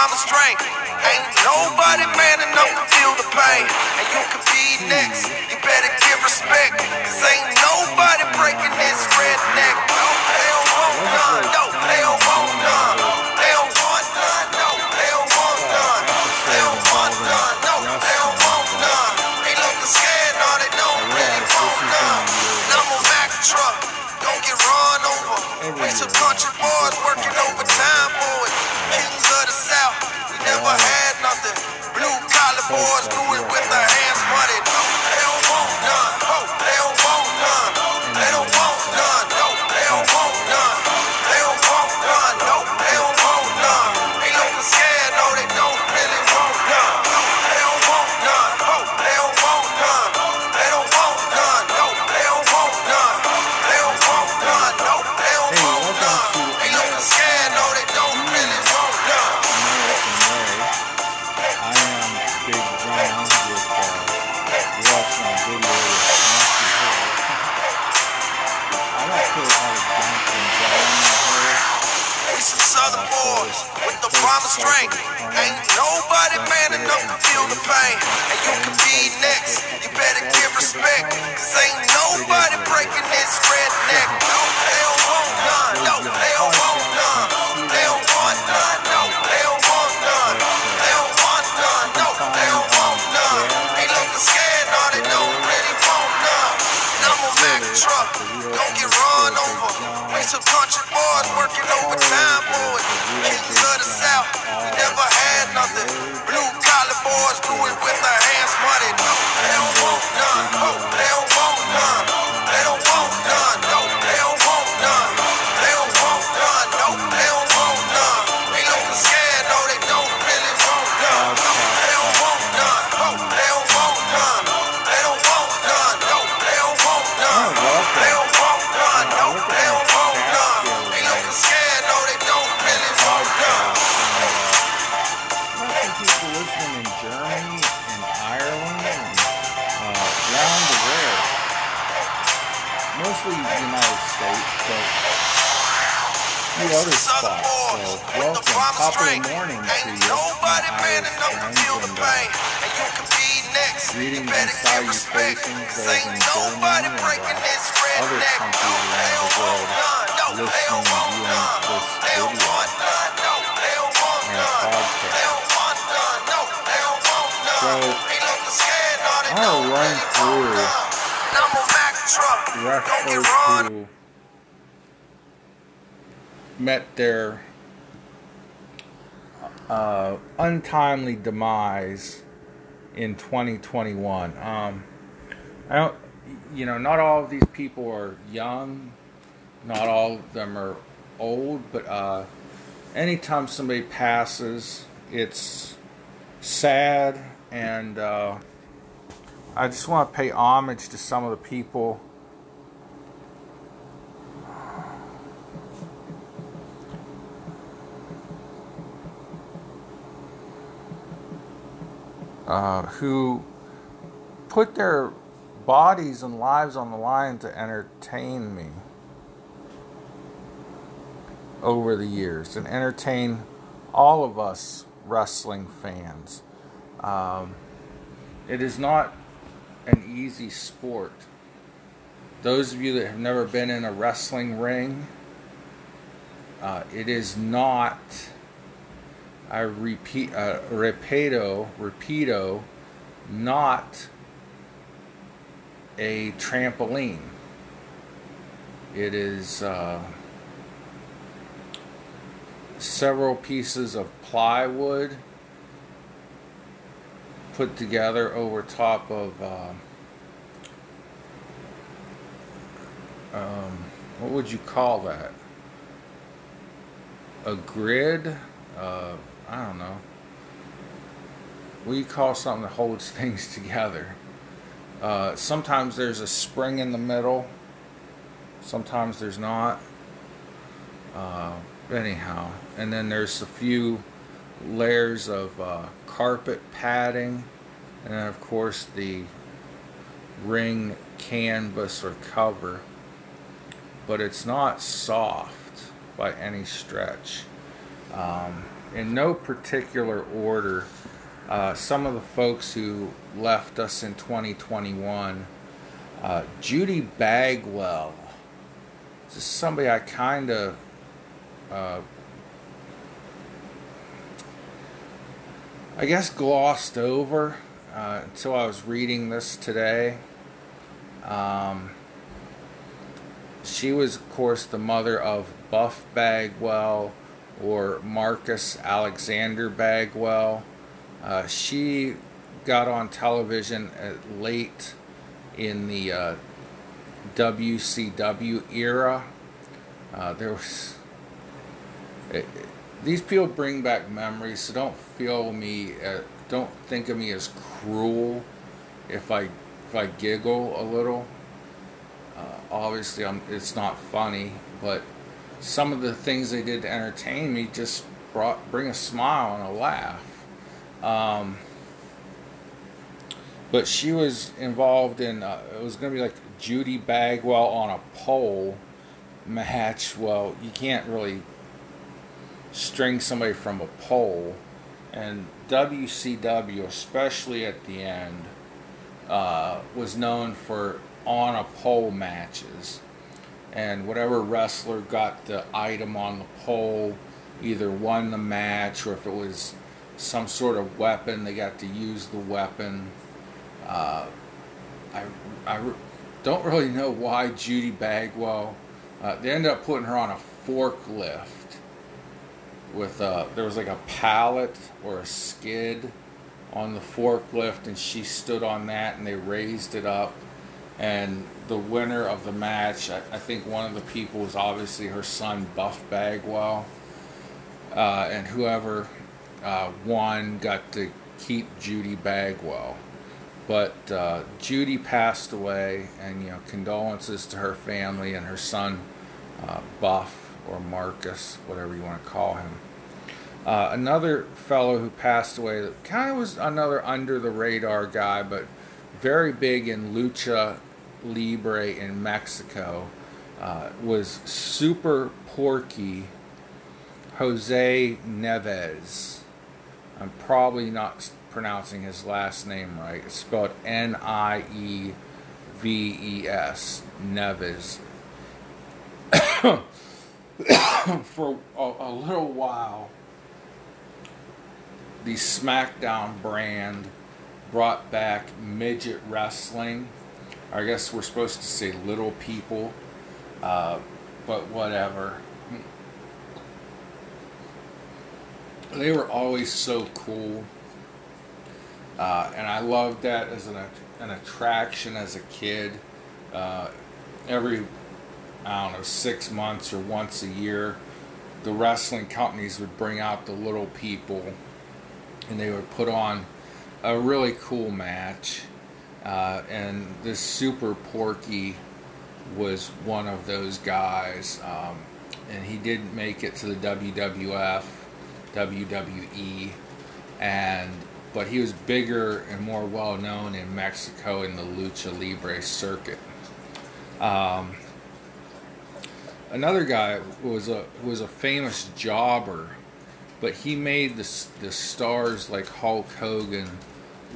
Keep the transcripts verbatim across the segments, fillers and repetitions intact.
arm of strength. Ain't nobody man enough to feel the pain. And you could be next, you better give respect, cause ain't nobody breaking this redneck. No, they don't want none, no, they don't want none. They don't want none, no, they don't want none. They don't want none, no, they don't want none. They looking scared, no, they don't really want none. Number Mack truck, don't get run over. We some country boys working overtime for it. Kings of the South, we never had nothing. Blue collar boys do it with their hands running. No, they don't want none. Oh, they don't want none. They don't want none. No, they don't want none. They don't want none. No, they don't want none. They looking scared, no, they don't really want none. They don't want none. Oh, they don't want none. They don't want none. No, they don't want none. They don't want none. No, they don't want none. They looking scared, no, they don't really want none. Southern boys with the bomb strength. Ain't nobody man enough to feel the pain. And you can be next, you better give respect, cause ain't nobody breaking this redneck. No, they don't want none. No, they don't want none. They don't want none. No, they don't want none. They don't want none. No, they don't want none. They looking scared, no, they don't really want none. Number Mack truck, don't get run over. We some country boys working overtime for it. Kings of the South, we never had nothing. Blue collar boys do it with their hands muddy. No, they don't want none. Oh, they don't want none. They don't want none. No, they don't want none. They don't want none. No, they don't want none. They looking scared, no, they don't really want none. No, they don't want none. Oh, they don't want none. They don't want none. No, they don't want none. They don't want none. No, they don't want none. Scared, no, they don't really want none. Thank you for listening in Germany and Ireland and uh, around the world. Mostly the United States, but a few other spots. So welcome, top of the morning to you, my Irish friends, and uh, reading inside your face things that have been going on in other countries around the world, listening and viewing this video and podcast. So, I'll run through wrestlers who met their uh, untimely demise in twenty twenty-one. Um, I don't, you know, not all of these people are young, not all of them are old, but uh, anytime somebody passes, it's sad, and uh, I just want to pay homage to some of the people Uh, who put their bodies and lives on the line to entertain me over the years and entertain all of us wrestling fans. Um, it is not an easy sport. Those of you that have never been in a wrestling ring, uh, it is not... I repeat, uh, repeato, repeato, not a trampoline. It is uh, several pieces of plywood put together over top of, uh, um, what would you call that? A grid? Uh, I don't know. What do you call something that holds things together? Uh, sometimes there's a spring in the middle. Sometimes there's not. Uh, anyhow. And then there's a few layers of uh, carpet padding. And then, of course, the ring canvas or cover. But it's not soft by any stretch. Um... in no particular order, uh, some of the folks who left us in twenty twenty-one. Uh, Judy Bagwell. This is somebody I kind of... Uh, I guess glossed over uh, until I was reading this today. Um, she was, of course, the mother of Buff Bagwell or Marcus Alexander Bagwell. Uh, she got on television at late in the uh, W C W era. Uh, there was... It, These people bring back memories, so don't feel me, uh, don't think of me as cruel if I if I giggle a little. Uh, obviously, I'm, it's not funny, but some of the things they did to entertain me just brought bring a smile and a laugh. Um, but she was involved in, uh, it was going to be like Judy Bagwell on a pole match. Well, you can't really string somebody from a pole, and W C W, especially at the end, uh, was known for on a pole matches, and whatever wrestler got the item on the pole either won the match, or if it was some sort of weapon, they got to use the weapon. uh, I, I don't really know why Judy Bagwell, uh, they ended up putting her on a forklift with uh there was like a pallet or a skid on the forklift, and she stood on that and they raised it up, and the winner of the match, I, I think one of the people was obviously her son Buff Bagwell, uh, and whoever uh, won got to keep Judy Bagwell. But uh, Judy passed away, and you know, condolences to her family and her son uh, Buff, or Marcus, whatever you want to call him. Uh, another fellow who passed away that kind of was another under-the-radar guy, but very big in Lucha Libre in Mexico, uh, was Super Porky Jose Nieves. I'm probably not pronouncing his last name right. It's spelled N I E V E S, Neves. For a, a little while, the SmackDown brand brought back midget wrestling. I guess we're supposed to say little people, uh, but whatever. They were always so cool, uh, and I loved that as an an attraction as a kid. Uh, every I don't know, six months or once a year, the wrestling companies would bring out the little people, and they would put on a really cool match, uh, and this Super Porky was one of those guys, um, and he didn't make it to the W W F, W W E, and but he was bigger and more well known in Mexico in the Lucha Libre circuit. Um, Another guy was a was a famous jobber, but he made the the stars like Hulk Hogan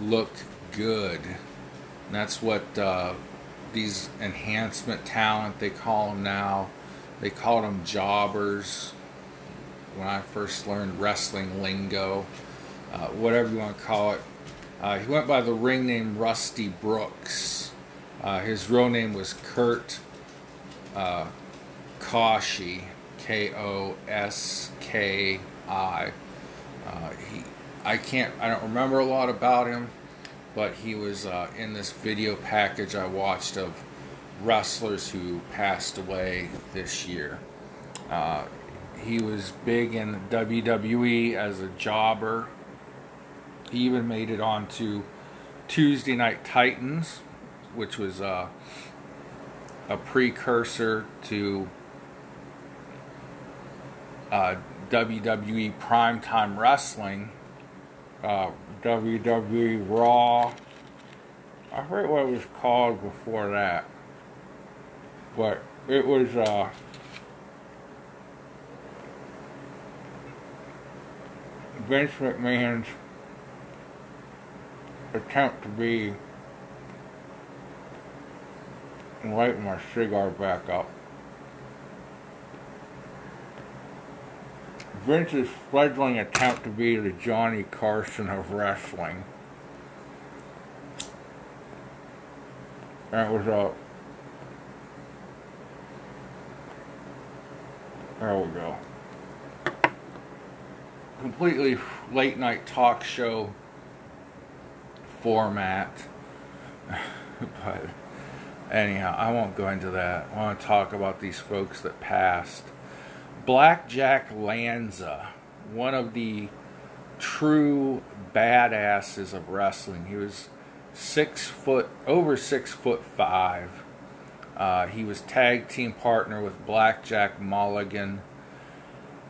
look good. And that's what uh, these enhancement talent, they call them now. They called them jobbers when I first learned wrestling lingo, uh, whatever you want to call it. Uh, he went by the ring name Rusty Brooks. Uh, his real name was Kurt Uh, Koski, K O S K I. Uh, he, I can't, I don't remember a lot about him, but he was uh, in this video package I watched of wrestlers who passed away this year. Uh, he was big in W W E as a jobber. He even made it onto Tuesday Night Titans, which was uh, a precursor to Uh, W W E Primetime Wrestling, uh, W W E Raw. I forget what it was called before that, but it was uh, Vince McMahon's attempt to be lighting my cigar back up. Vince's fledgling attempt to be the Johnny Carson of wrestling. And it was a... There we go. Completely late night talk show format. But anyhow, I won't go into that. I want to talk about these folks that passed. Blackjack Lanza, one of the true badasses of wrestling. He was six foot, over six foot five. Uh, he was tag team partner with Blackjack Mulligan,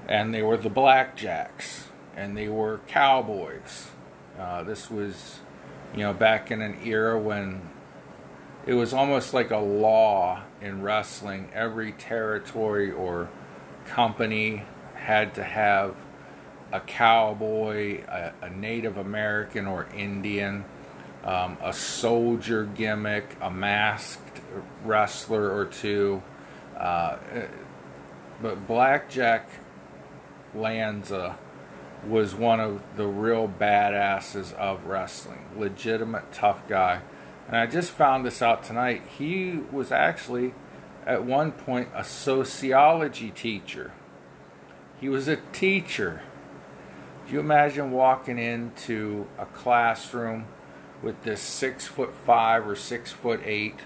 and they were the Blackjacks, and they were cowboys. Uh, this was, you know, back in an era when it was almost like a law in wrestling. Every territory or company had to have a cowboy, a, a Native American or Indian, um, a soldier gimmick, a masked wrestler or two. Uh, but Blackjack Lanza was one of the real badasses of wrestling. Legitimate tough guy. And I just found this out tonight. He was actually at one point a sociology teacher. He was a teacher. Do you imagine walking into a classroom with this six foot five or six foot eight,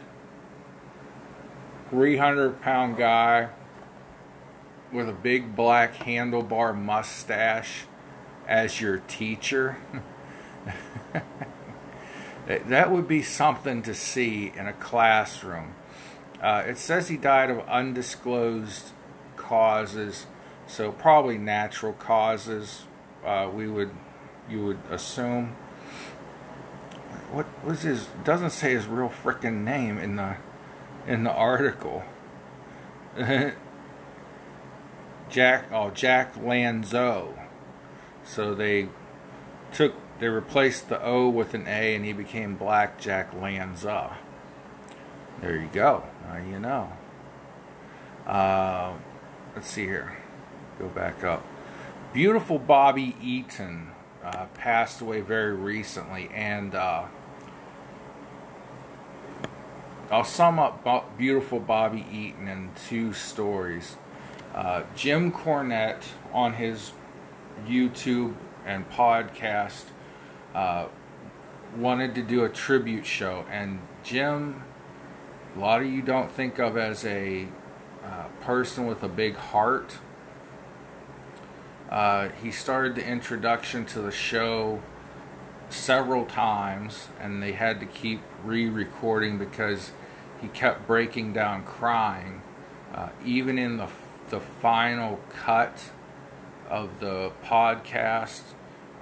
three hundred pound guy with a big black handlebar mustache as your teacher? That would be something to see in a classroom. Uh, it says he died of undisclosed causes, so probably natural causes. Uh, we would, you would assume. What was his? Doesn't say his real frickin' name in the, in the article. Jack, oh Jack Lanzo. So they took, they replaced the O with an A, and he became Blackjack Lanza. There you go. Now you know. Uh, let's see here. Go back up. Beautiful Bobby Eaton uh, passed away very recently. And uh, I'll sum up Bo- Beautiful Bobby Eaton in two stories. Uh, Jim Cornette on his YouTube and podcast uh, wanted to do a tribute show. And Jim... A lot of you don't think of as a uh, person with a big heart. Uh, he started the introduction to the show several times, and they had to keep re-recording because he kept breaking down crying. Uh, even in the the final cut of the podcast,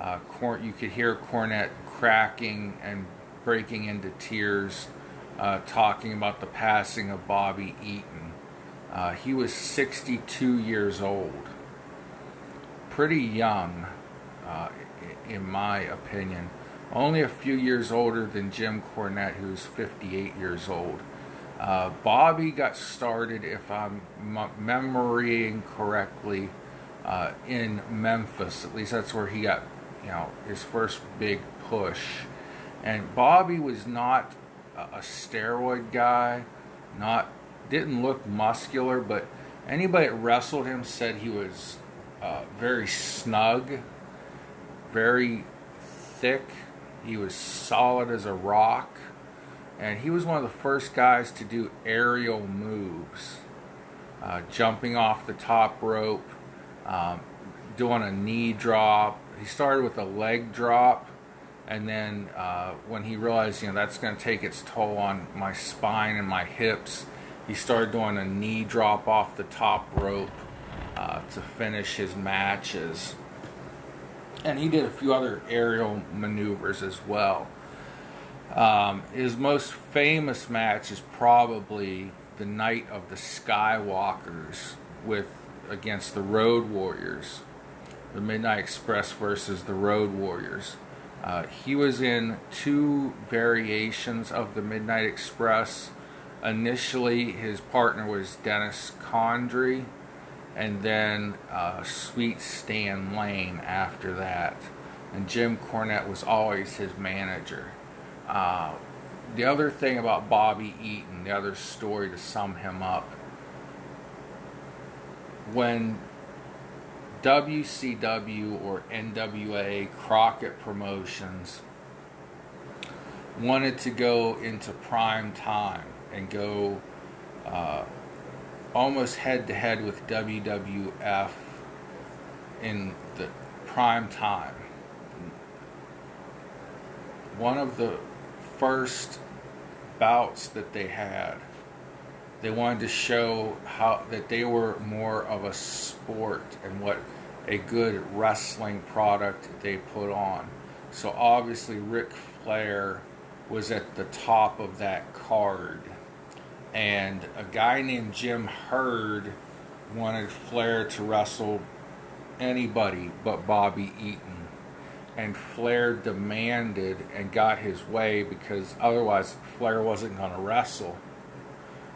uh, Corn- you could hear Cornette cracking and breaking into tears. Uh, talking about the passing of Bobby Eaton. Uh, he was sixty-two years old. Pretty young, uh, in my opinion. Only a few years older than Jim Cornette, who's fifty-eight years old. Uh, Bobby got started, if I'm m- memorying correctly, uh, in Memphis. At least that's where he got, you know, his first big push. And Bobby was not a steroid guy, not didn't look muscular, but anybody that wrestled him said he was uh, very snug, very thick. He was solid as a rock, and he was one of the first guys to do aerial moves, uh, jumping off the top rope, um, doing a knee drop. He started with a leg drop. And then uh, when he realized, you know, that's going to take its toll on my spine and my hips, he started doing a knee drop off the top rope uh, to finish his matches. And he did a few other aerial maneuvers as well. Um, his most famous match is probably the Night of the Skywalkers with against the Road Warriors. the Midnight Express versus the Road Warriors. Uh, he was in two variations of the Midnight Express. Initially, his partner was Dennis Condry, and then uh, Sweet Stan Lane after that. And Jim Cornette was always his manager. Uh, the other thing about Bobby Eaton, the other story to sum him up, when W C W or N W A, Crockett Promotions, wanted to go into prime time and go uh, almost head-to-head with W W F in the prime time, one of the first bouts that they had, they wanted to show how that they were more of a sport and what a good wrestling product they put on. So obviously Ric Flair was at the top of that card. And a guy named Jim Herd wanted Flair to wrestle anybody but Bobby Eaton. And Flair demanded and got his way, because otherwise Flair wasn't going to wrestle.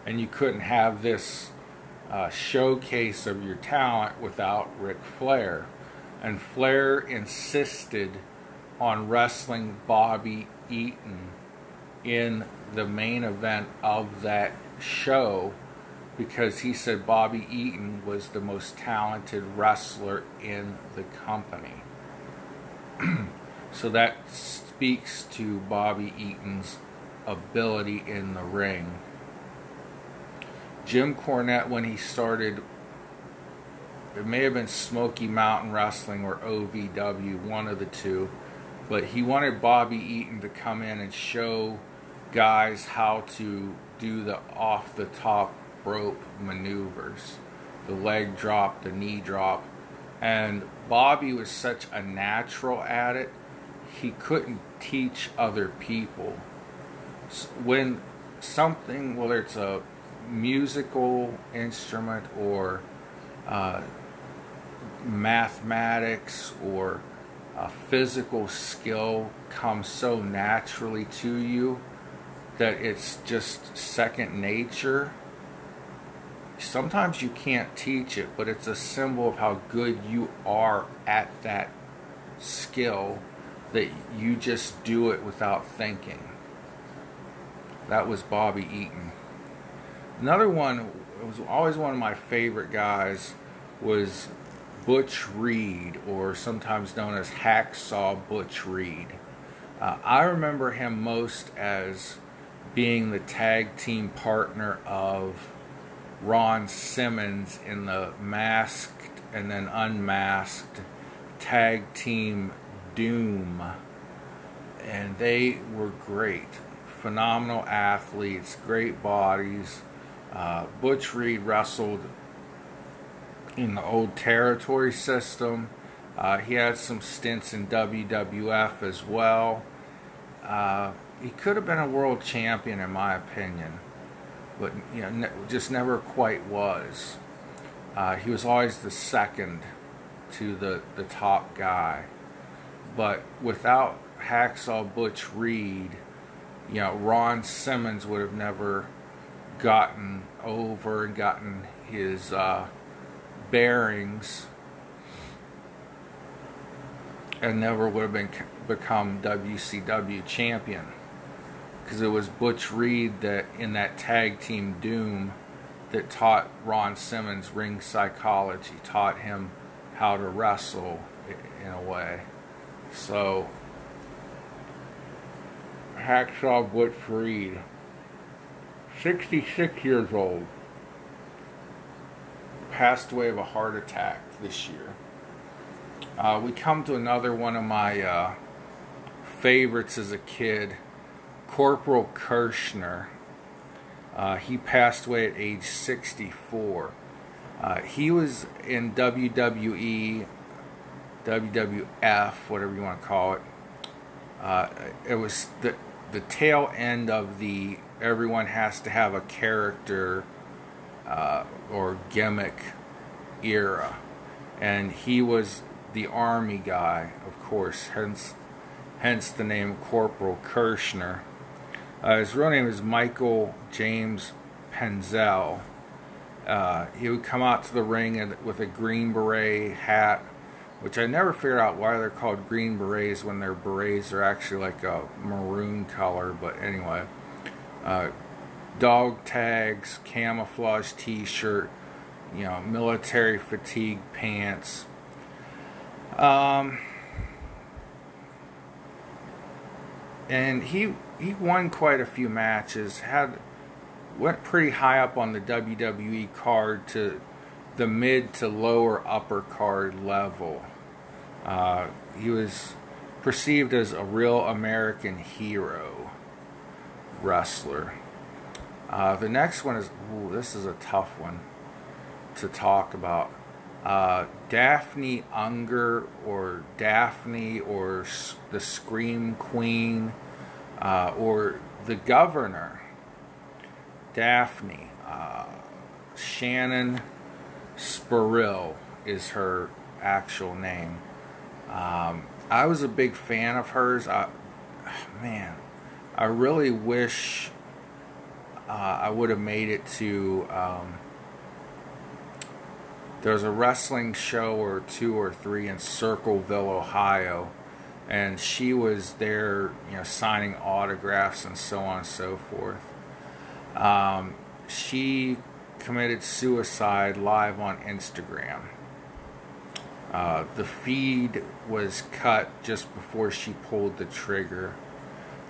And you couldn't have this uh, showcase of your talent without Ric Flair. And Flair insisted on wrestling Bobby Eaton in the main event of that show, because he said Bobby Eaton was the most talented wrestler in the company. So that speaks to Bobby Eaton's ability in the ring. Jim Cornette, when he started, it may have been Smoky Mountain Wrestling or O V W, one of the two, but he wanted Bobby Eaton to come in and show guys how to do the off-the-top rope maneuvers, the leg drop, the knee drop, and Bobby was such a natural at it, he couldn't teach other people. When something, whether it's a musical instrument or uh, mathematics or a physical skill, comes so naturally to you that it's just second nature. Sometimes you can't teach it, but it's a symbol of how good you are at that skill that you just do it without thinking. That was Bobby Eaton. Another one, it was always one of my favorite guys, was Butch Reed, or sometimes known as Hacksaw Butch Reed. Uh, I remember him most as being the tag team partner of Ron Simmons in the masked and then unmasked tag team Doom. And they were great. Phenomenal athletes, great bodies. Uh, Butch Reed wrestled in the old territory system. Uh, he had some stints in W W F as well. Uh, he could have been a world champion, in my opinion, but you know, ne- just never quite was. Uh, he was always the second to the, the top guy. But without Hacksaw Butch Reed, you know, Ron Simmons would have never gotten over and gotten his uh, bearings, and never would have been become W C W champion, because it was Butch Reed that in that tag team Doom that taught Ron Simmons ring psychology, taught him how to wrestle in a way. So Hacksaw Butch Reed, sixty-six years old, passed away of a heart attack this year. Uh, we come to another one of my uh, favorites as a kid, Corporal Kirschner. Uh, he passed away at age sixty-four. Uh, he was in W W E, W W F, whatever you want to call it. Uh, it was the the tail end of the everyone has to have a character uh, or gimmick era. And he was the army guy, of course, hence hence the name Corporal Kirschner. Uh, his real name is Michael James Penzel. Uh, he would come out to the ring and, with a green beret hat, which I never figured out why they're called green berets when their berets are actually like a maroon color, but anyway. Uh, dog tags, camouflage t-shirt, you know, military fatigue pants. Um, and he he won quite a few matches. Had went pretty high up on the W W E card to the mid to lower upper card level. Uh, he was perceived as a real American hero wrestler. Uh, the next one is, ooh, this is a tough one to talk about. Uh, Daffney Unger, or Daphne, or the Scream Queen, uh, or the Governor, Daphne. Uh, Shannon Spurrill is her actual name. Um, I was a big fan of hers. I, man, I really wish uh, I would have made it to... Um, There's a wrestling show or two or three in Circleville, Ohio, and she was there, you know, signing autographs and so on and so forth. Um, she committed suicide live on Instagram. Uh, the feed was cut just before she pulled the trigger.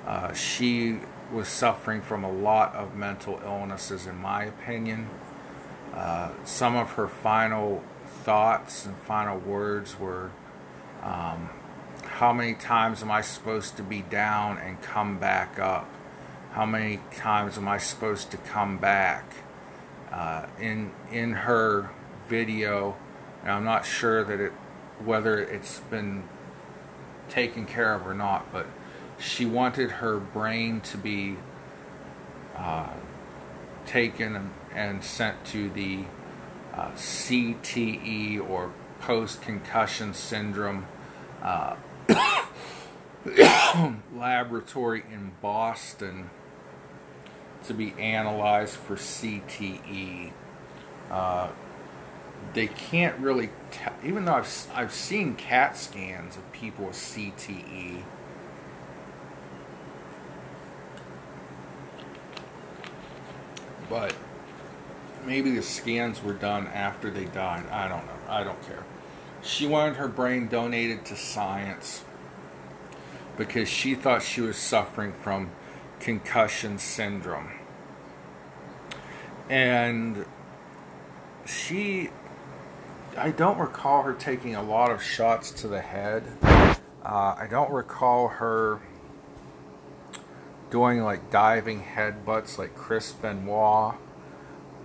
Uh, she was suffering from a lot of mental illnesses, in my opinion. Uh, some of her final thoughts and final words were, um, how many times am I supposed to be down and come back up? How many times am I supposed to come back? Uh, in in her video, and I'm not sure that it whether it's been taken care of or not, but she wanted her brain to be uh, taken and and sent to the uh, C T E, or post-concussion syndrome uh, laboratory in Boston to be analyzed for C T E. Uh, they can't really, t- even though I've, I've seen CAT scans of people with C T E, but maybe the scans were done after they died. I don't know. I don't care. She wanted her brain donated to science because she thought she was suffering from concussion syndrome. And she... I don't recall her taking a lot of shots to the head. Uh, I don't recall her doing like diving headbutts like Chris Benoit.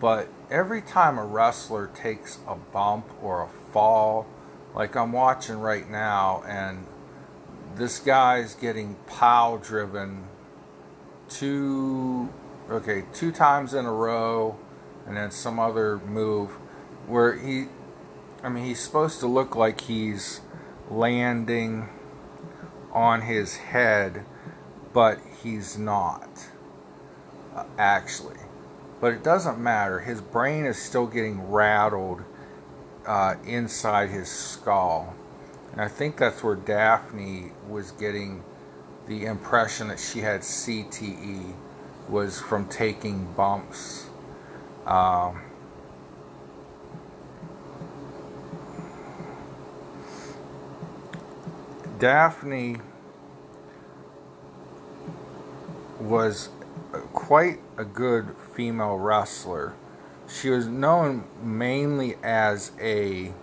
But every time a wrestler takes a bump or a fall, like I'm watching right now, and this guy's getting pile driven two, okay, two times in a row, and then some other move where he, I mean, he's supposed to look like he's landing on his head, but he's not, uh, actually. But it doesn't matter. His brain is still getting rattled uh, inside his skull. And I think that's where Daphne was getting the impression that she had C T E, was from taking bumps. Um, Daphne was quite a good female wrestler. She was known mainly as a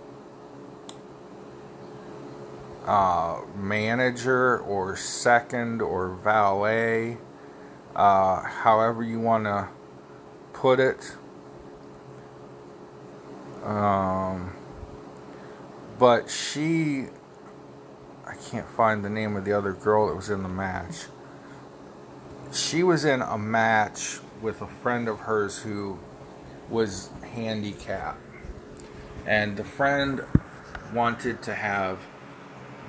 uh, manager or second or valet, uh, however you want to put it. Um, but she, I can't find the name of the other girl that was in the match. She was in a match with a friend of hers who was handicapped. And the friend wanted to have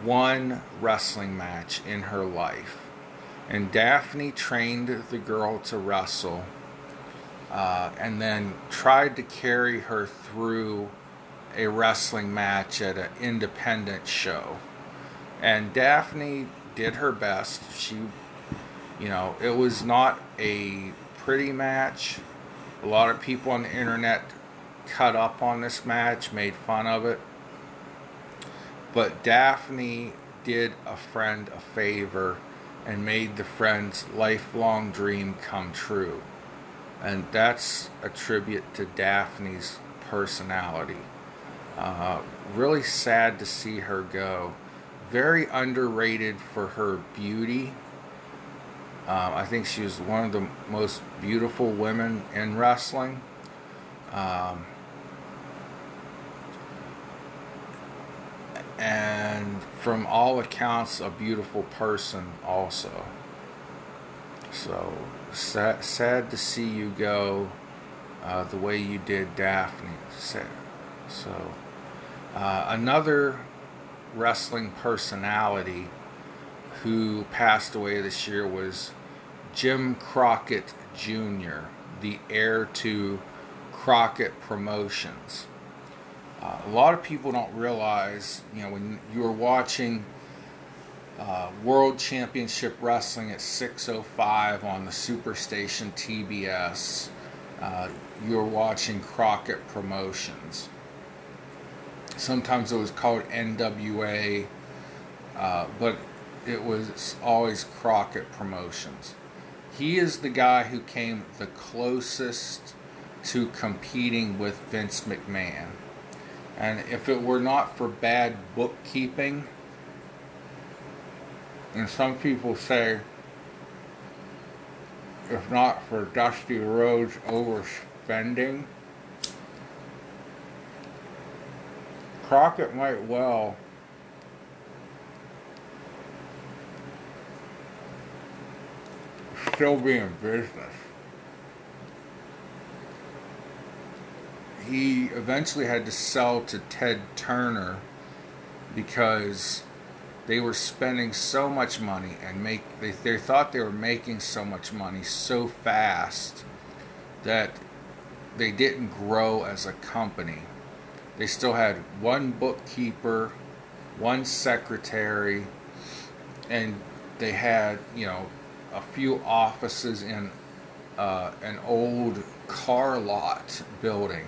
one wrestling match in her life. And Daffney trained the girl to wrestle, uh, and then tried to carry her through a wrestling match at an independent show. And Daffney did her best. She, you know, it was not a pretty match. A lot of people on the internet cut up on this match, made fun of it. But Daffney did a friend a favor and made the friend's lifelong dream come true. And that's a tribute to Daffney's personality. Uh, really sad to see her go. Very underrated for her beauty. Uh, I think she was one of the most beautiful women in wrestling. Um, and from all accounts, a beautiful person also. So, sad, sad to see you go uh, the way you did, Daffney. So, uh, another wrestling personality who passed away this year was Jim Crockett Junior, the heir to Crockett Promotions. Uh, a lot of people don't realize, you know, when you were watching uh, World Championship Wrestling at six oh five on the Superstation T B S, uh, you were watching Crockett Promotions. Sometimes it was called N W A, uh, but it was always Crockett Promotions. He is the guy who came the closest to competing with Vince McMahon. And if it were not for bad bookkeeping, and some people say, if not for Dusty Rhodes overspending, Crockett might well still be in business. He eventually had to sell to Ted Turner because they were spending so much money and make they, they thought they were making so much money so fast that they didn't grow as a company. They still had one bookkeeper, one secretary, and they had, you know, a few offices in uh, an old car lot building.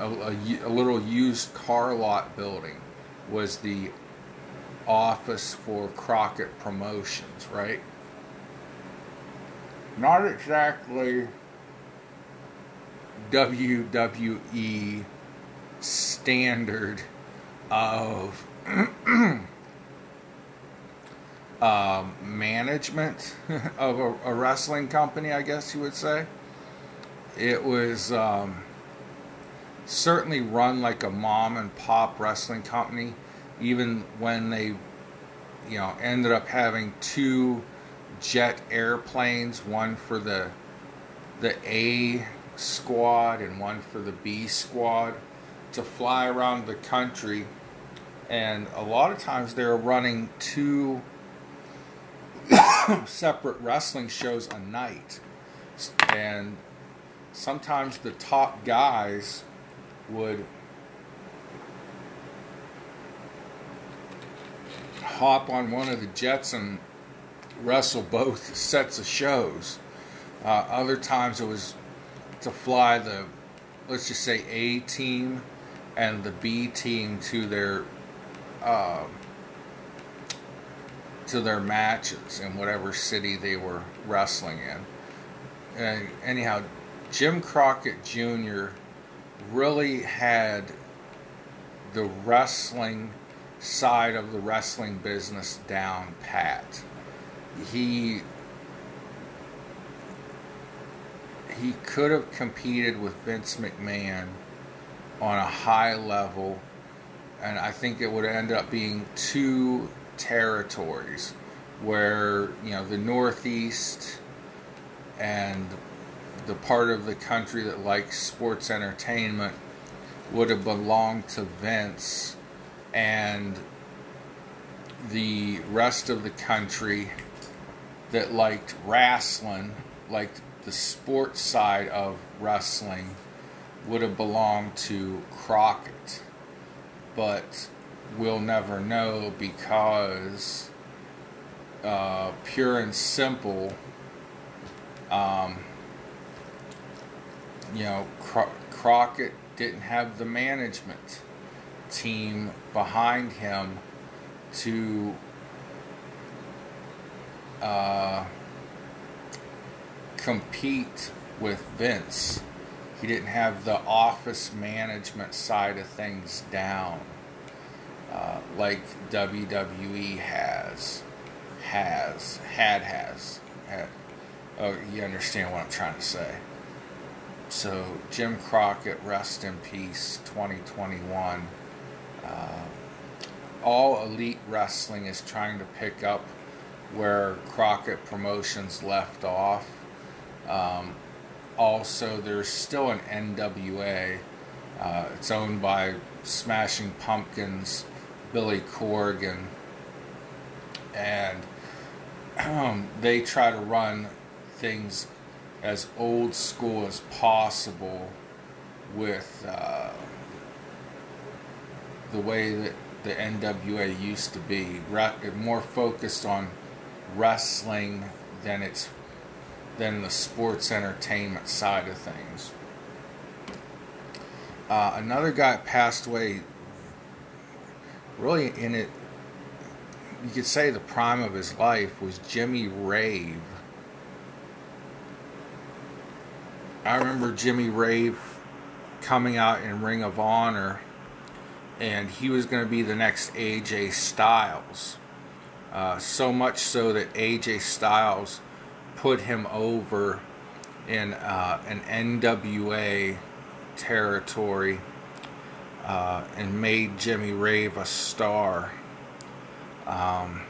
A, a, a little used car lot building was the office for Crockett Promotions, right? Not exactly W W E standard of um, management of a, a wrestling company, I guess you would say. It was um, certainly run like a mom and pop wrestling company, even when they, you know, ended up having two jet airplanes, one for the the A squad and one for the B squad, to fly around the country. And a lot of times they're running two separate wrestling shows a night, and sometimes the top guys would hop on one of the jets and wrestle both sets of shows. Uh, other times it was to fly the, let's just say, A team and the B team to their uh, to their matches in whatever city they were wrestling in. And anyhow, Jim Crockett Junior really had the wrestling side of the wrestling business down pat. He he could have competed with Vince McMahon on a high level, and I think it would end up being two territories where, you know, the Northeast and the part of the country that likes sports entertainment would have belonged to Vince, and the rest of the country that liked wrestling, liked the sports side of wrestling, would have belonged to Crockett. But we'll never know because uh, pure and simple, um, you know, Cro- Crockett didn't have the management team behind him to uh, compete with Vince. He didn't have the office management side of things down uh, like W W E has, has, had, has, had. Oh, you understand what I'm trying to say. So Jim Crockett, rest in peace, twenty twenty-one. Uh, all Elite Wrestling is trying to pick up where Crockett Promotions left off. Um, also, there's still an N W A. Uh, it's owned by Smashing Pumpkins, Billy Corgan, and um, they try to run things as old school as possible with uh, the way that the N W A used to be, more focused on wrestling than its than the sports entertainment side of things. Uh, another guy passed away, really in it, you could say the prime of his life, was Jimmy Rave. I remember Jimmy Rave coming out in Ring of Honor, and he was going to be the next A J Styles. Uh, so much so that A J Styles put him over in uh, an N W A territory uh, and made Jimmy Rave a star. Um,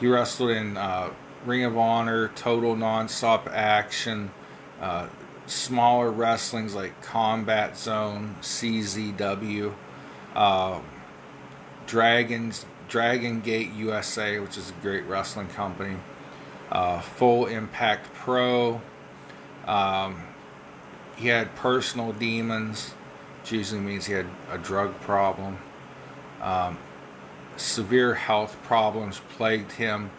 he wrestled in Uh, Ring of Honor, Total Nonstop Action, uh, smaller wrestlings like Combat Zone, C Z W, uh, Dragons, Dragon Gate U S A, which is a great wrestling company, uh, Full Impact Pro. Um, he had personal demons, which usually means he had a drug problem. Um, severe health problems plagued him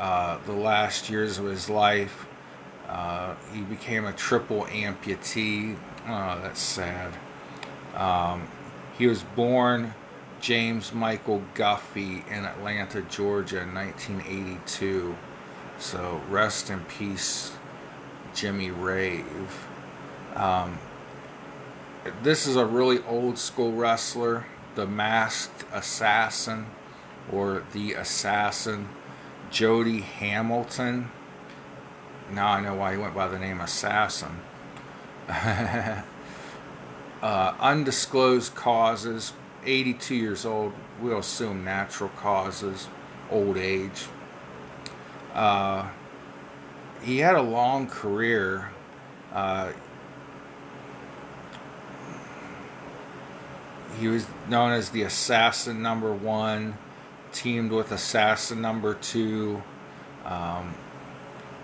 Uh, the last years of his life. Uh, he became a triple amputee. Oh, that's sad. Um, he was born James Michael Guffey in Atlanta, Georgia in nineteen eighty-two. So rest in peace, Jimmy Rave. Um, this is a really old school wrestler, the Masked Assassin, or the Assassin, Jody Hamilton. Now I know why he went by the name Assassin. uh, undisclosed causes, eighty-two years old, we'll assume natural causes, old age. Uh, he had a long career. Uh, he was known as the Assassin Number One, teamed with Assassin Number Two. Um,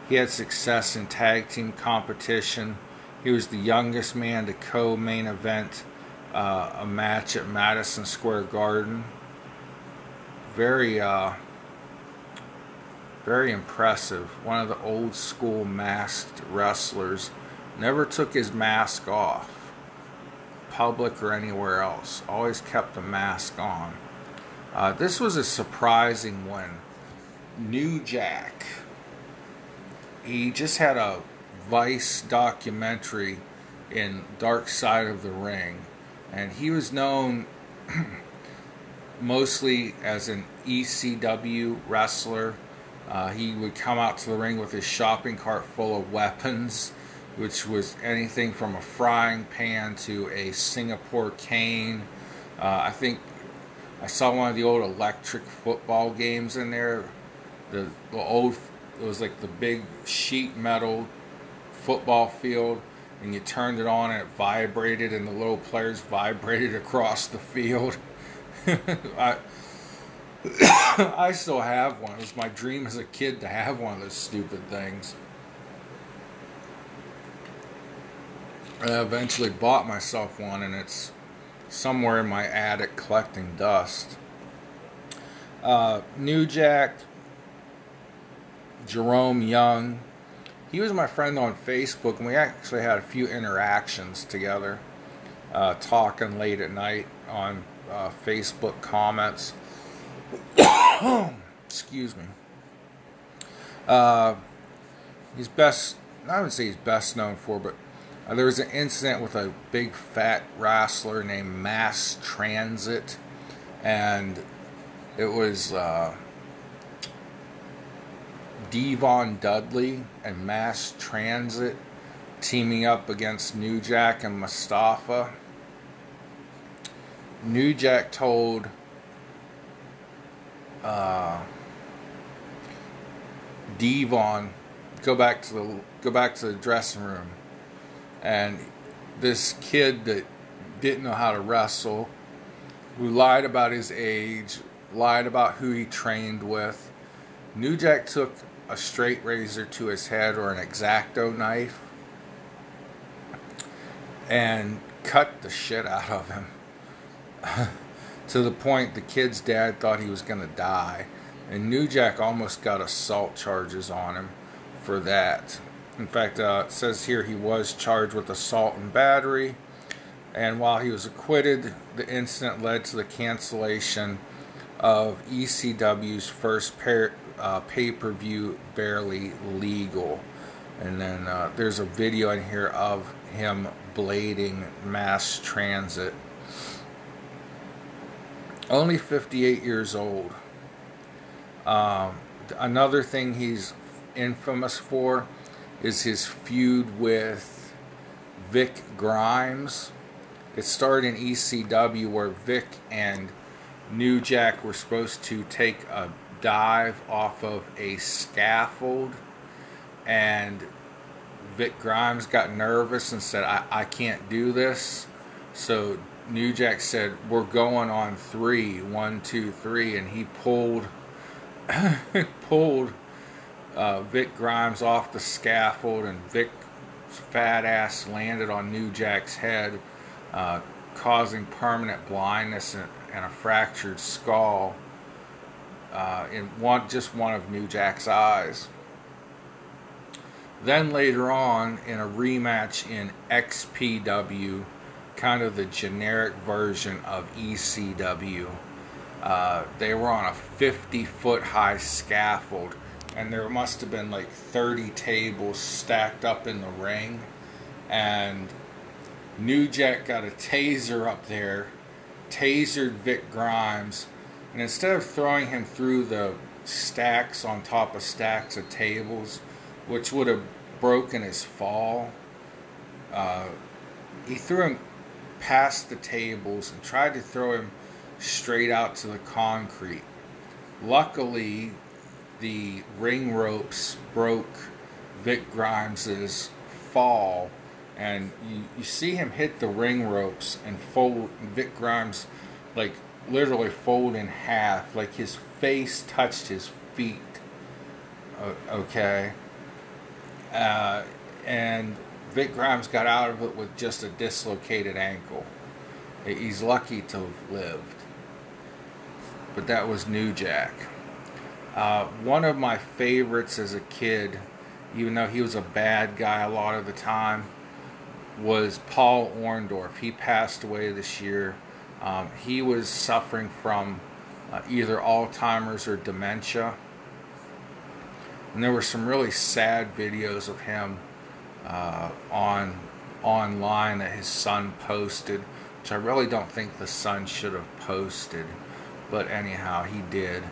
he had success in tag team competition. He was the youngest man to co-main event uh, a match at Madison Square Garden. Very, uh, very impressive. One of the old school masked wrestlers. Never took his mask off, public or anywhere else. Always kept the mask on. Uh, this was a surprising one. New Jack. He just had a Vice documentary in Dark Side of the Ring. And he was known mostly as an E C W wrestler. Uh, he would come out to the ring with his shopping cart full of weapons, which was anything from a frying pan to a Singapore cane. Uh, I think I saw one of the old electric football games in there. The, the old, it was like the big sheet metal football field, and you turned it on and it vibrated and the little players vibrated across the field. I, I still have one. It was my dream as a kid to have one of those stupid things. I eventually bought myself one, and it's somewhere in my attic collecting dust. Uh, New Jack, Jerome Young, he was my friend on Facebook, and we actually had a few interactions together, uh, talking late at night on uh, Facebook comments. Excuse me. Uh, he's best, I wouldn't say he's best known for, but Uh, there was an incident with a big fat wrestler named Mass Transit, and it was uh, Devon Dudley and Mass Transit teaming up against New Jack and Mustafa. New Jack told uh, Devon, "Go back to the go back to the dressing room." And this kid that didn't know how to wrestle, who lied about his age, lied about who he trained with, New Jack took a straight razor to his head or an X-Acto knife and cut the shit out of him. To the point the kid's dad thought he was going to die. And New Jack almost got assault charges on him for that. In fact, uh, it says here he was charged with assault and battery. And while he was acquitted, the incident led to the cancellation of E C W's first pair, uh, pay-per-view, Barely Legal. And then uh, there's a video in here of him blading Mass Transit. Only fifty-eight years old. Um, another thing he's infamous for is his feud with Vic Grimes. It started in E C W where Vic and New Jack were supposed to take a dive off of a scaffold, and Vic Grimes got nervous and said, I, I can't do this. So New Jack said, we're going on three, one, two, three, and he pulled pulled Uh, Vic Grimes off the scaffold, and Vic's fat ass landed on New Jack's head, uh, causing permanent blindness and, and a fractured skull uh, in one, just one of New Jack's eyes. Then later on, in a rematch in X P W, kind of the generic version of E C W, uh, they were on a fifty-foot high scaffold. And there must have been like thirty tables stacked up in the ring. And New Jack got a taser up there, tasered Vic Grimes. And instead of throwing him through the stacks on top of stacks of tables, which would have broken his fall, uh, he threw him past the tables and tried to throw him straight out to the concrete. Luckily, the ring ropes broke Vic Grimes' fall, and you, you see him hit the ring ropes and fold, and Vic Grimes like literally fold in half, like his face touched his feet. Okay, uh, and Vic Grimes got out of it with just a dislocated ankle. He's lucky to have lived, but that was New Jack. Uh, one of my favorites as a kid, even though he was a bad guy a lot of the time, was Paul Orndorff. He passed away this year. Um, he was suffering from uh, either Alzheimer's or dementia. And there were some really sad videos of him uh, on online that his son posted, which I really don't think the son should have posted. But anyhow, he did.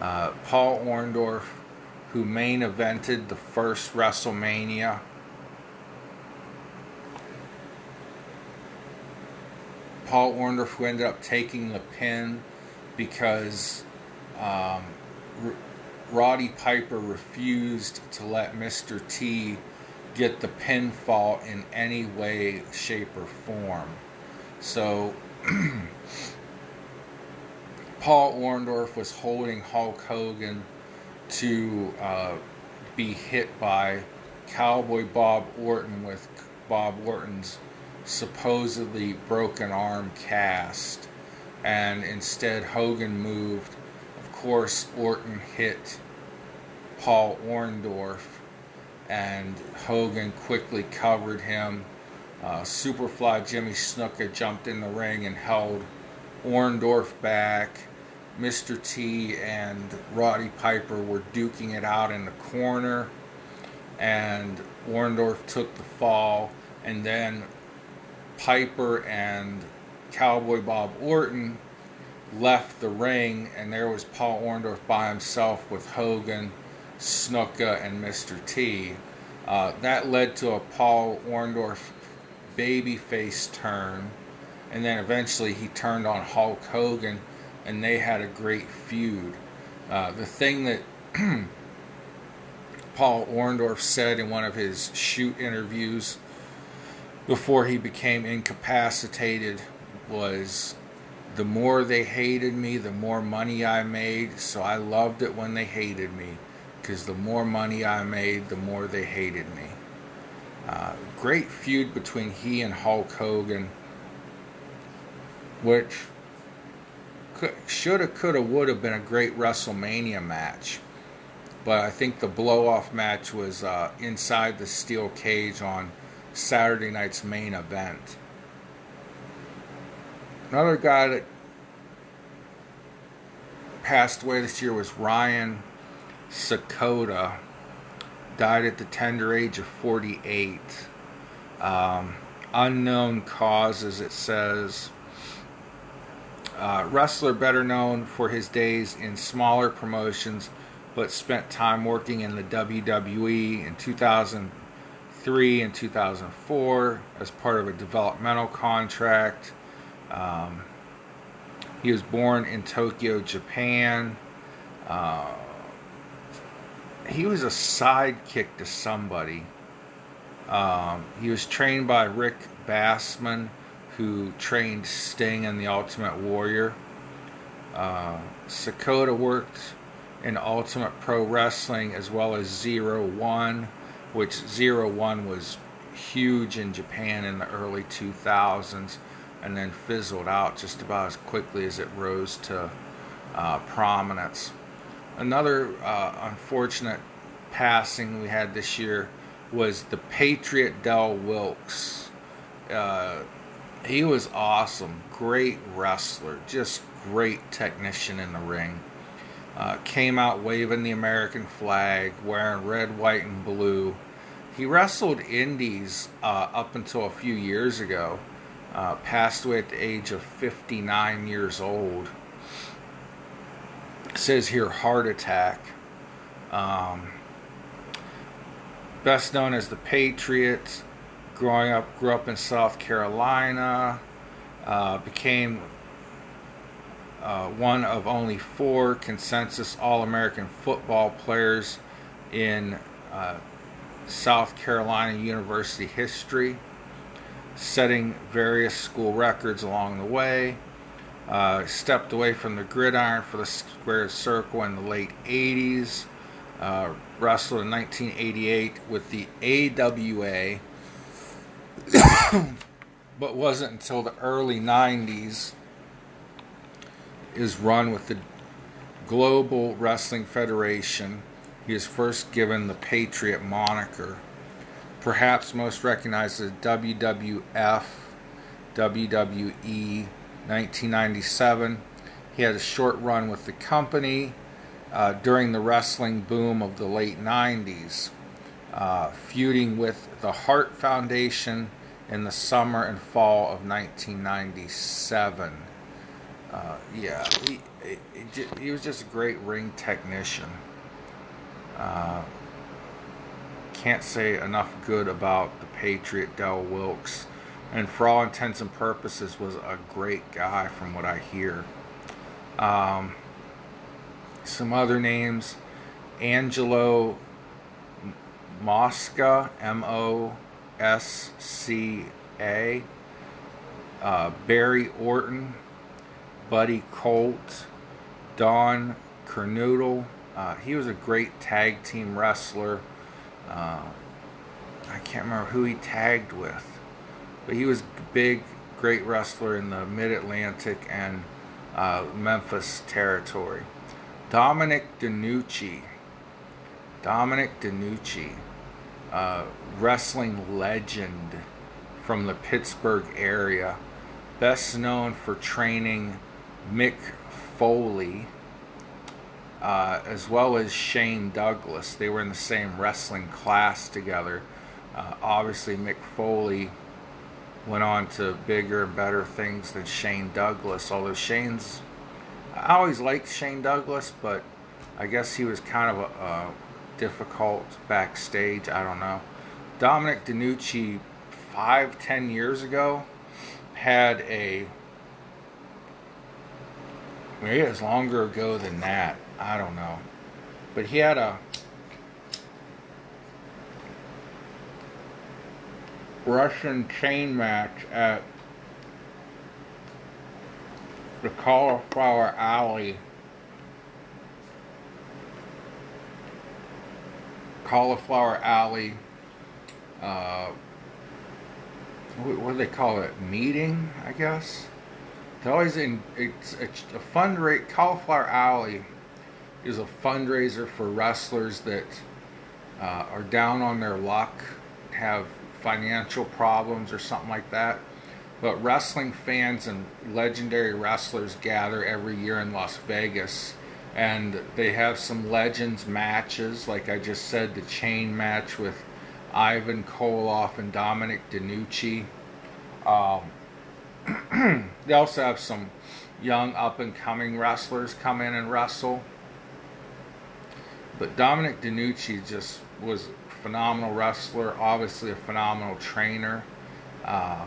Uh, Paul Orndorff, who main evented the first WrestleMania. Paul Orndorff, who ended up taking the pin because um, R- Roddy Piper refused to let Mister T get the pinfall in any way, shape, or form. So Paul Orndorff was holding Hulk Hogan to uh, be hit by Cowboy Bob Orton with Bob Orton's supposedly broken arm cast, and instead Hogan moved. Of course, Orton hit Paul Orndorff, and Hogan quickly covered him. Uh, Superfly Jimmy Snuka jumped in the ring and held Orndorff back. Mister T and Roddy Piper were duking it out in the corner, and Orndorff took the fall, and then Piper and Cowboy Bob Orton left the ring, and there was Paul Orndorff by himself with Hogan, Snuka, and Mister T. Uh, that led to a Paul Orndorff babyface turn, and then eventually he turned on Hulk Hogan, and they had a great feud. Uh, the thing that Paul Orndorff said in one of his shoot interviews before he became incapacitated was, the more they hated me, the more money I made, so I loved it when they hated me, because the more money I made, the more they hated me. Uh, great feud between he and Hulk Hogan, which could, shoulda, coulda, woulda been a great WrestleMania match, but I think the blow-off match was uh, inside the steel cage on Saturday night's main event. Another guy that passed away this year was Ryan Sakota. Died at the tender age of forty-eight. Um, unknown causes, it says. Uh, wrestler better known for his days in smaller promotions, but spent time working in the W W E in two thousand three and two thousand four as part of a developmental contract. Um, he was born in Tokyo, Japan. Uh, he was a sidekick to somebody. Um, he was trained by Rick Bassman, who trained Sting in The Ultimate Warrior. Uh, Sakota worked in Ultimate Pro Wrestling as well as Zero One, which Zero One was huge in Japan in the early two thousands. And then fizzled out just about as quickly as it rose to uh, prominence. Another uh, unfortunate passing we had this year was the Patriot Del Wilkes. Uh, he was awesome, great wrestler, just great technician in the ring. Uh, came out waving the American flag, wearing red, white, and blue. He wrestled indies uh, up until a few years ago. Uh, passed away at the age of fifty-nine years old. It says here, heart attack. Um, best known as the Patriot. Growing up, grew up in South Carolina. Uh, became uh, one of only four consensus All-American football players in uh, South Carolina University history, setting various school records along the way. Uh, stepped away from the gridiron for the squared circle in the late eighties. Uh, wrestled in nineteen eighty-eight with the A W A, but wasn't until the early nineties his run with the Global Wrestling Federation he was first given the Patriot moniker. Perhaps most recognized as W W F, W W E, nineteen ninety-seven. He had a short run with the company uh, during the wrestling boom of the late nineties, uh, feuding with the Hart Foundation in the summer and fall of nineteen ninety-seven. Uh, yeah, he, he, he was just a great ring technician. Uh, Can't say enough good about the Patriot Del Wilkes, and for all intents and purposes was a great guy from what I hear. Um, some other names: Angelo Mosca, M O S C A, uh, Barry Orton, Buddy Colt, Don Kernoodle. Uh, he was a great tag team wrestler. Uh, I can't remember who he tagged with, but he was big, great wrestler in the Mid-Atlantic and uh, Memphis territory. Dominic DiNucci. Dominic DiNucci, uh, wrestling legend from the Pittsburgh area, best known for training Mick Foley uh, as well as Shane Douglas. They were in the same wrestling class together. Uh, obviously, Mick Foley went on to bigger and better things than Shane Douglas, although Shane's, I always liked Shane Douglas, but I guess he was kind of a, a difficult backstage. I don't know. Dominic DiNucci, five, ten years ago, had a, maybe it was longer ago than that, I don't know, but he had a Russian chain match at the Cauliflower Alley Cauliflower Alley uh, what do they call it? Meeting, I guess. It's always in, it's a, a fundraiser. Cauliflower Alley is a fundraiser for wrestlers that uh, are down on their luck, have financial problems or something like that. But wrestling fans and legendary wrestlers gather every year in Las Vegas, and they have some legends matches, like I just said, the chain match with Ivan Koloff and Dominic DiNucci. Um, they also have some young up-and-coming wrestlers come in and wrestle. But Dominic DiNucci just was a phenomenal wrestler, obviously a phenomenal trainer. Uh,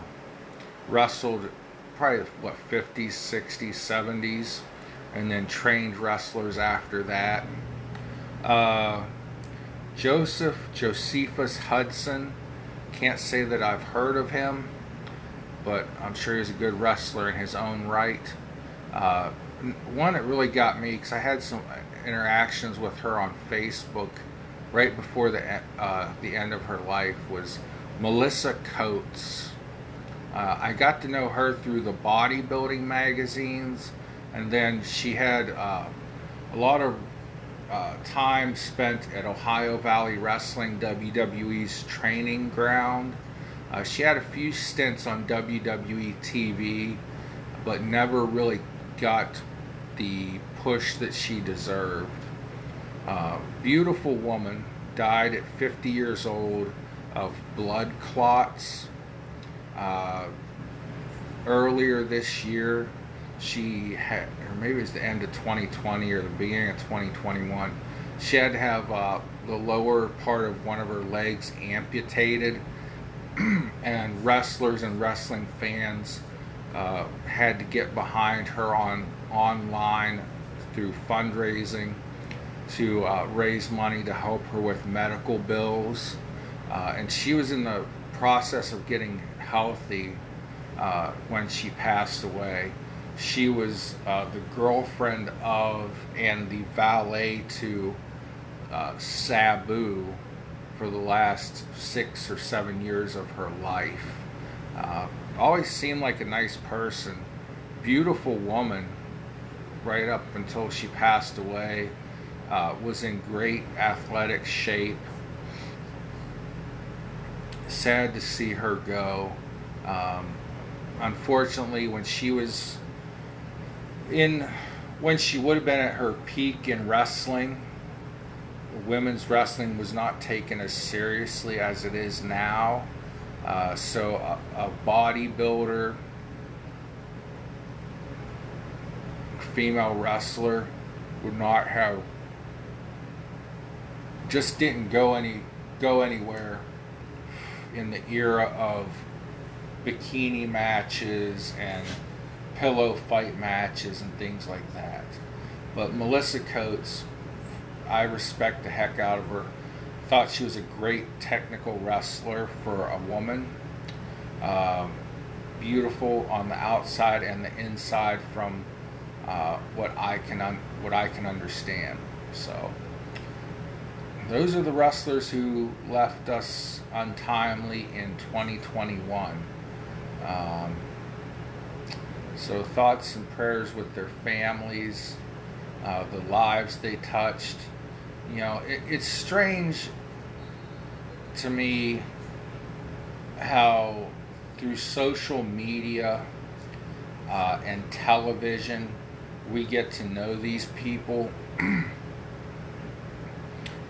wrestled probably, what, fifties, sixties, seventies, and then trained wrestlers after that. Uh... Joseph Josephus Hudson, can't say that I've heard of him, but I'm sure he's a good wrestler in his own right. Uh, one that really got me, because I had some interactions with her on Facebook right before the uh, the end of her life, was Melissa Coates. Uh, I got to know her through the bodybuilding magazines, and then she had uh, a lot of Uh, time spent at Ohio Valley Wrestling, W W E's training ground. Uh, she had a few stints on W W E T V, but never really got the push that she deserved. Uh, beautiful woman, died at fifty years old of blood clots. Uh, earlier this year, she had, or maybe it was the end of twenty twenty or the beginning of twenty twenty-one, she had to have uh, the lower part of one of her legs amputated, and wrestlers and wrestling fans uh, had to get behind her on online through fundraising to uh, raise money to help her with medical bills. Uh, and she was in the process of getting healthy uh, when she passed away. She was uh, the girlfriend of and the valet to uh, Sabu for the last six or seven years of her life. Uh, always seemed like a nice person. Beautiful woman right up until she passed away. Uh, was in great athletic shape. Sad to see her go. Um, unfortunately, when she was in, when she would have been at her peak in wrestling, women's wrestling was not taken as seriously as it is now. Uh, so a, a bodybuilder, female wrestler, would not have, just didn't go any go anywhere in the era of bikini matches and pillow fight matches and things like that. But Melissa Coates, I respect the heck out of her. thought she was a great technical wrestler for a woman. Um, beautiful on the outside and the inside, from uh, what I can un what I can understand. So those are the wrestlers who left us untimely in twenty twenty-one. Um, so thoughts and prayers with their families, uh, the lives they touched. You know, it, it's strange to me how through social media uh, and television we get to know these people.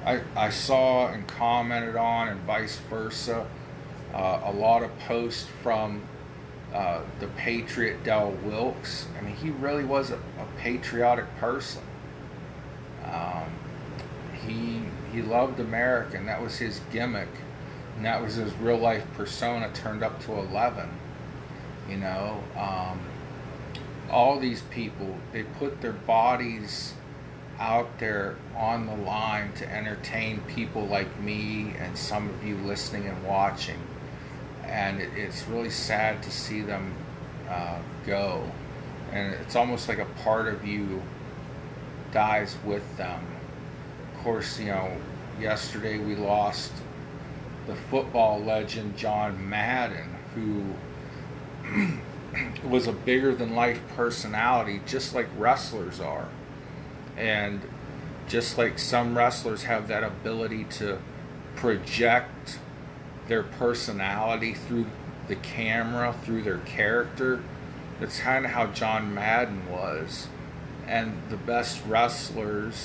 I, I saw and commented on, and vice versa, uh, a lot of posts from uh, the Patriot Del Wilkes. I mean, he really was a, a patriotic person. Um, He, he loved America, and that was his gimmick, and that was his real-life persona turned up to eleven. You know, um, all these people, they put their bodies out there on the line to entertain people like me and some of you listening and watching, and it, it's really sad to see them uh, go, and it's almost like a part of you dies with them. Of course, you know, yesterday we lost the football legend John Madden, who was a bigger-than-life personality, just like wrestlers are. And just like some wrestlers have that ability to project their personality through the camera, through their character, that's kind of how John Madden was. And the best wrestlers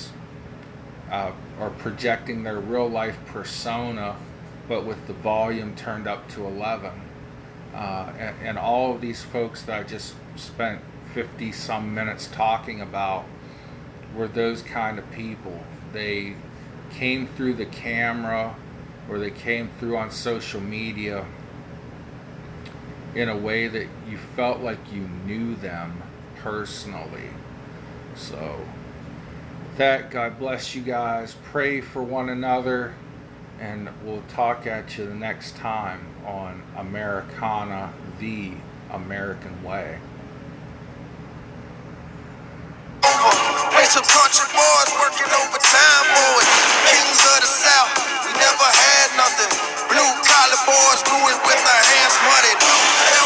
Uh, or projecting their real-life persona, but with the volume turned up to eleven. Uh, and, and all of these folks that I just spent fifty-some minutes talking about were those kind of people. They came through the camera, or they came through on social media in a way that you felt like you knew them personally. So that, God bless you guys, pray for one another, and we'll talk at you the next time on Americana, the American way. Way some country boys working overtime, boys, kings of the South, we never had nothing, blue collar boys blew it with our hands muddied.